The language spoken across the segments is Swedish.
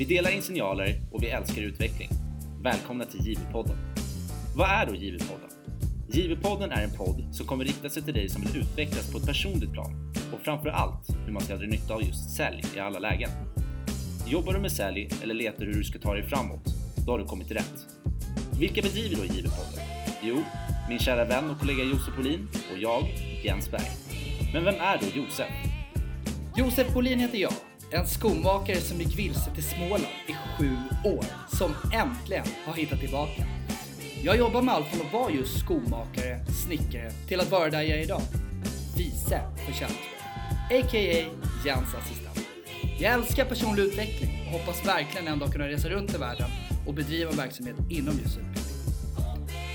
Vi delar in signaler och vi älskar utveckling. Välkomna till Givapodden. Vad är då Givapodden? Givapodden är en podd som kommer rikta sig till dig som vill utvecklas på ett personligt plan och framför allt hur man ska dra nytta av just sälj i alla lägen. Jobbar du med sälj eller letar hur du ska ta dig framåt, då har du kommit till rätt. Vilka bedriver då Givapodden? Jo, min kära vän och kollega Josef Polin och jag, Jens Berg. Men vem är då Josef? Josef Polin heter jag. En skomakare som gick vilse till Småland i 7 år som äntligen har hittat tillbaka. Jag jobbar med allt från att vara just skomakare, snickare till att vara där jag är idag. Vice förtjänstfull, a.k.a. Jens assistent. Jag älskar personlig utveckling och hoppas verkligen en dag kunna resa runt i världen och bedriva verksamhet inom just utbildning.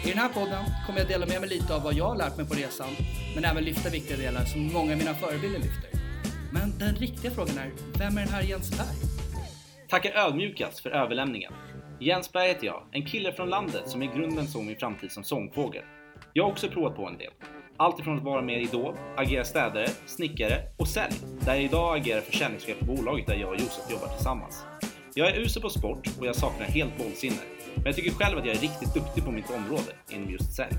I den här podden kommer jag dela med mig lite av vad jag har lärt mig på resan, men även lyfta viktiga delar som många av mina förebilder lyfter. Men den riktiga frågan är, vem är den här Jens Berg? Tackar ödmjukast för överlämningen. Jens Berg heter jag, en kille från landet som i grunden såg min framtid som sångfågel. Jag har också provat på en del. Allt ifrån att vara med i Idol, agera städare, snickare och sälj. Där jag idag agerar försäljningschef på bolaget där jag och Josef jobbar tillsammans. Jag är usel på sport och jag saknar helt bollsinne. Men jag tycker själv att jag är riktigt duktig på mitt område inom just sälj.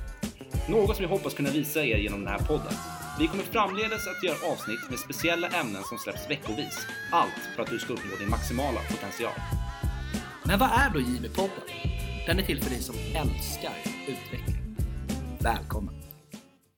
Något som jag hoppas kunna visa er genom den här podden. Vi kommer framledes att göra avsnitt med speciella ämnen som släpps veckovis. Allt för att du ska uppnå din maximala potential. Men vad är då Givapodden? Den är till för dig som älskar utveckling. Välkommen!